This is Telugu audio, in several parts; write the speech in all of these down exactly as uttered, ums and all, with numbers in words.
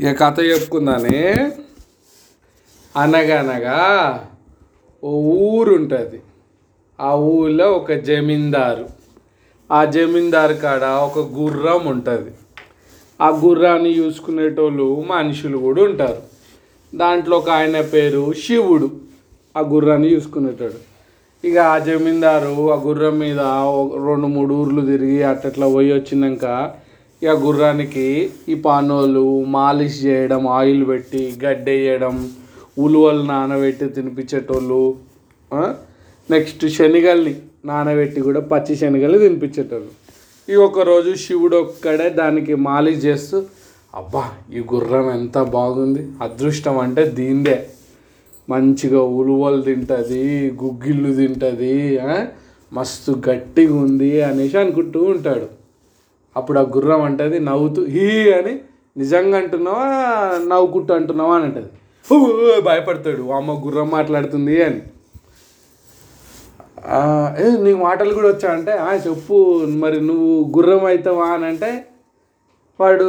ఇక కథ చెప్పుకుందాని. అనగనగా ఓ ఊరు ఉంటుంది. ఆ ఊళ్ళో ఒక జమీందారు, ఆ జమీందారు కాడ ఒక గుర్రం ఉంటుంది. ఆ గుర్రాన్ని చూసుకునేటోళ్ళు మనుషులు కూడా ఉంటారు. దాంట్లో ఒక ఆయన పేరు శివుడు, ఆ గుర్రాన్ని చూసుకునేటాడు. ఇక ఆ జమీందారు ఆ గుర్రం మీద రెండు మూడు ఊర్లు తిరిగి అట్టట్లా పోయి వచ్చినాక ఇక గుర్రానికి ఈ పానోళ్ళు మాలిష్ చేయడం, ఆయిల్ పెట్టి గడ్డ వేయడం, ఉలువలు నానబెట్టి తినిపించేటోళ్ళు, నెక్స్ట్ శనగల్ని నానబెట్టి కూడా పచ్చి శనగల్ని తినిపించేటోళ్ళు. ఈ ఒకరోజు శివుడు ఒక్కడే దానికి మాలిష్ చేస్తూ, అబ్బా ఈ గుర్రం ఎంత బాగుంది, అదృష్టం అంటే దీందే, మంచిగా ఉలువలు తింటుంది, గుగ్గిళ్ళు తింటుంది, మస్తు గట్టిగా ఉంది అనేసి అనుకుంటూ ఉంటాడు. అప్పుడు ఆ గుర్రం అంటది నవ్వుతూ, హీ అని, నిజంగా అంటున్నావా నవ్వుకుంటూ అంటున్నావా అని అంటది. భయపడతాడు, అమ్మ గుర్రం మాట్లాడుతుంది అని. ఏ నీకు మాటలు కూడా వచ్చా అంటే, చెప్పు మరి నువ్వు గుర్రం అవుతావా అని అంటే వాడు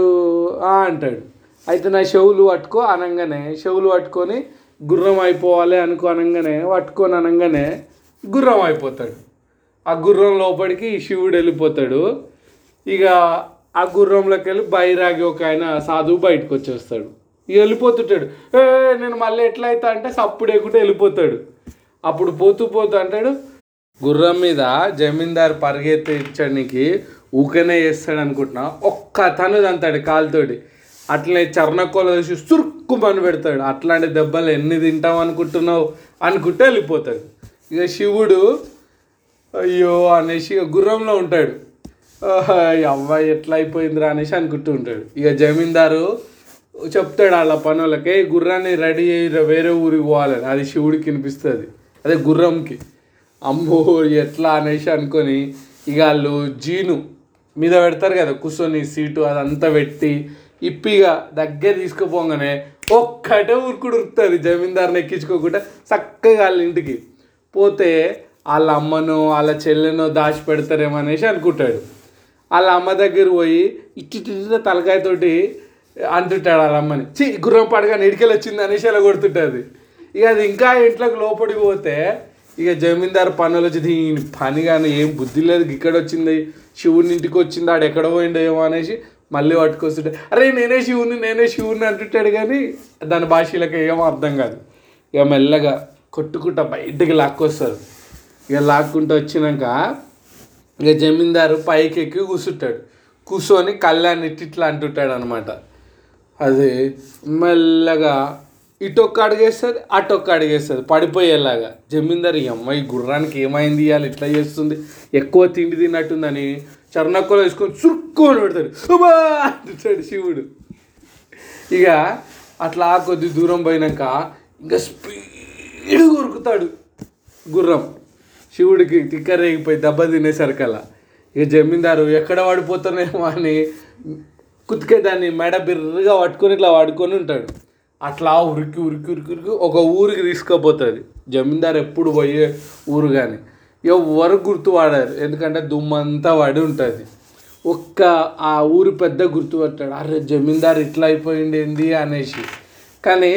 అంటాడు. అయితే నా చెవులు పట్టుకో అనగానే, చెవులు పట్టుకొని గుర్రం అయిపోవాలి అనుకో అనగానే, పట్టుకొని అనగానే గుర్రం అయిపోతాడు. ఆ గుర్రం లోపలికి శివుడు వెళ్ళిపోతాడు. ఇక ఆ గుర్రంలోకి వెళ్ళి బైరాగి ఒక ఆయన సాధువు బయటకు వచ్చేస్తాడు. ఇక వెళ్ళిపోతుంటాడు. ఏ నేను మళ్ళీ ఎట్లా అవుతా అంటే సప్పుడేకుంటే వెళ్ళిపోతాడు. అప్పుడు పోతూ పోతూ అంటాడు, గుర్రం మీద జమీందారు పరిగెత్తించడానికి ఊకనే చేస్తాడు అనుకుంటున్నా, ఒక్క తనుది అంటాడు కాలుతోటి, అట్లనే చర్ణకోలు వేసి చురుక్కు పని పెడతాడు. అట్లాంటి దెబ్బలు ఎన్ని తింటావు అనుకుంటున్నావు అనుకుంటే వెళ్ళిపోతాడు. ఇక శివుడు అయ్యో అనేసి గుర్రంలో ఉంటాడు. అవ్వ ఎట్లా అయిపోయిందిరా అనేసి అనుకుంటూ ఉంటాడు. ఇక జమీందారు చెప్తాడు వాళ్ళ పనులకే, గుర్రాన్ని రెడీ అయ్యి వేరే ఊరికి పోవాలని. అది శివుడికి వినిపిస్తుంది, అదే గుర్రంకి. అమ్మో ఎట్లా అనేసి అనుకొని ఇక వాళ్ళు జీను మీద పెడతారు కదా కూర్చొని సీటు, అదంతా పెట్టి ఇప్పిగా దగ్గర తీసుకుపోగానే ఒక్కటే ఉరుకుడు ఉరుకుతుంది. జమీందారుని ఎక్కించుకోకుండా చక్కగా వాళ్ళ ఇంటికి పోతే వాళ్ళ అమ్మనో వాళ్ళ చెల్లెనో దాచి పెడతారేమో అనేసి అనుకుంటాడు. వాళ్ళ అమ్మ దగ్గర పోయి ఇచ్చి తిట్టిన తలకాయతోటి అంటుంటాడు వాళ్ళ అమ్మని, చి గుర్రం పడగా ఇడికెళ్ళి వచ్చింది అనేసి అలా కొడుతుంటుంది. ఇక అది ఇంకా ఇంట్లోకి లోపలికి పోతే ఇక జమీందారు పనులు వచ్చి దీని పని కానీ ఏం బుద్ధి లేదు, ఇక్కడ వచ్చింది శివుని ఇంటికి వచ్చింది, ఆడు ఎక్కడ పోయిండేమో అనేసి మళ్ళీ పట్టుకొస్తుంటే అరే నేనే శివుని నేనే శివుని అంటుంటాడు. కానీ దాని భాషలకు ఏమో అర్థం కాదు. ఇక మెల్లగా కొట్టుకుంటా బయటికి లాక్కొస్తారు. ఇక లాక్కుంటూ వచ్చినాక ఇక జమీందారు పైకి ఎక్కి కూర్చుంటాడు. కూర్చొని కళ్ళాన్ని ఇట్టిట్లా అంటుంటాడు అనమాట. అది మెల్లగా ఇటొక్క అడిగేస్తుంది అటొక్క అడిగేస్తుంది పడిపోయేలాగా. జమీందారు ఈ అమ్మాయి గుర్రానికి ఏమైంది, ఇవాళ ఇట్లా చేస్తుంది, ఎక్కువ తిండి తిన్నట్టుందని చర్ణక్కులో వేసుకొని చురుక్కుని పెడతాడు. ఉబా అంటాడు శివుడు. ఇక అట్లా కొద్ది దూరం పోయినాక ఇంకా స్పీడ్ కొరుకుతాడు గుర్రం. శివుడికి తిక్కరేగిపోయి దెబ్బ తినేసరికి అలా ఇక జమీందారు ఎక్కడ వాడిపోతానేమో అని కుతికే దాన్ని మెడ బిర్రగా పట్టుకొని ఇట్లా వాడుకొని ఉంటాడు. అట్లా ఉరికి ఉరికి ఉరికి ఉరికి ఒక ఊరికి తీసుకుపోతుంది. జమీందారు ఎప్పుడు పోయే ఊరు కానీ ఎవరు గుర్తుపడరు, ఎందుకంటే దుమ్మంతా వాడి ఉంటుంది. ఒక్క ఆ ఊరు పెద్ద గుర్తుపట్టాడు, అరే జమీందారు ఇట్లా అయిపోయింది ఏంది అనేసి. కానీ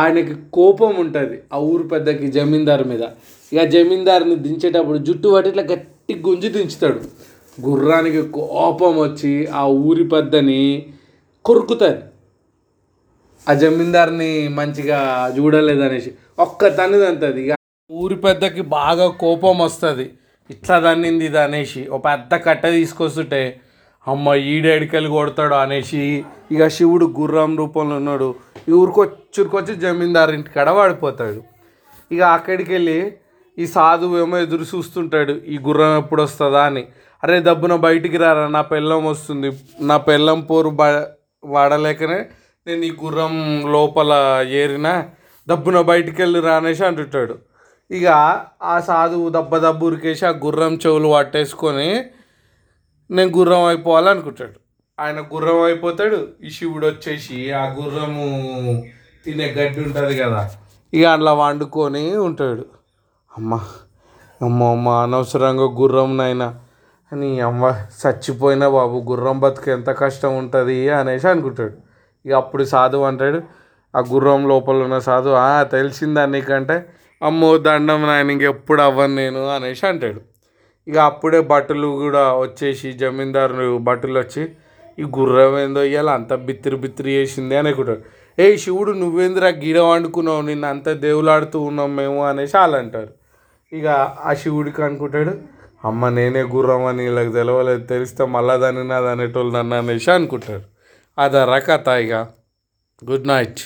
ఆయనకి కోపం ఉంటుంది ఆ ఊరు పెద్దకి జమీందారు మీద. ఇక జమీందారుని దించేటప్పుడు జుట్టు పట్టి ఇట్లా గట్టి గుంజి దించుతాడు. గుర్రానికి కోపం వచ్చి ఆ ఊరి పెద్దని కొరుకుతుంది. ఆ జమీందారుని మంచిగా చూడలేదనేసి ఒక్క తన్నిదంతది. ఇక ఊరి పెద్దకి బాగా కోపం వస్తుంది, ఇట్లా తన్నింది ఇది అనేసి. ఒక పెద్ద కట్ట తీసుకొస్తుంటే అమ్మ ఈడేడికెళ్ళి కొడతాడు అనేసి ఇక శివుడు గుర్రం రూపంలో ఉన్నాడు. ఈ ఊరికొచ్చుకొచ్చి జమీందారు ఇంటి కడ వాడిపోతాడు. ఇక అక్కడికి వెళ్ళి ఈ సాధువు ఏమో ఎదురు చూస్తుంటాడు ఈ గుర్రం ఎప్పుడు వస్తుందా అని. అరే దబ్బున బయటికి రారా, నా పెళ్ళం వస్తుంది, నా పెళ్ళం పోరు బ వాడలేకనే నేను ఈ గుర్రం లోపల ఏరినా, దబ్బున బయటికి వెళ్ళి రానేసి అంటుంటాడు. ఇక ఆ సాధువు దెబ్బ దెబ్బ ఉరికేసి ఆ గుర్రం చెవులు పట్టేసుకొని నేను గుర్రం అయిపోవాలనుకుంటాడు. ఆయన గుర్రం అయిపోతాడు. ఈ శివుడు వచ్చేసి ఆ గుర్రము తినే గడ్డి ఉంటుంది కదా, ఇక అట్లా వండుకొని ఉంటాడు. అమ్మ అమ్మ అమ్మ అనవసరంగా గుర్రంనైనా అని అమ్మ చచ్చిపోయినా బాబు గుర్రం బతుకు ఎంత కష్టం ఉంటుంది అనేసి అనుకుంటాడు. ఇక అప్పుడు సాధువు అంటాడు, ఆ గుర్రం లోపల ఉన్న సాధువు, తెలిసిందా నీకంటే, అమ్మో దండం నాయన ఇంకెప్పుడు అవ్వను నేను అనేసి అంటాడు. ఇక అప్పుడే బట్టలు కూడా వచ్చేసి జమీందారు బట్టలు వచ్చి, ఈ గుర్రం ఏందో ఇవాళ అంత బిత్తిరి బిత్తిరి చేసింది అనేకుంటాడు. ఏ శివుడు నువ్వేందిరా గీడ వండుకున్నావు, నిన్ను అంత దేవులాడుతూ ఉన్నాం మేము అనేసి వాళ్ళు అంటారు. ఇక ఆ శివుడికి అనుకుంటాడు, అమ్మ నేనే గుర్రం అని వీళ్ళకి తెలవలేదు, తెలిస్తే మళ్ళా దాన్ని నాది అనేటోళ్ళు నన్ను అనేసి అనుకుంటారు. అదరా కథ. ఇక గుడ్ నైట్.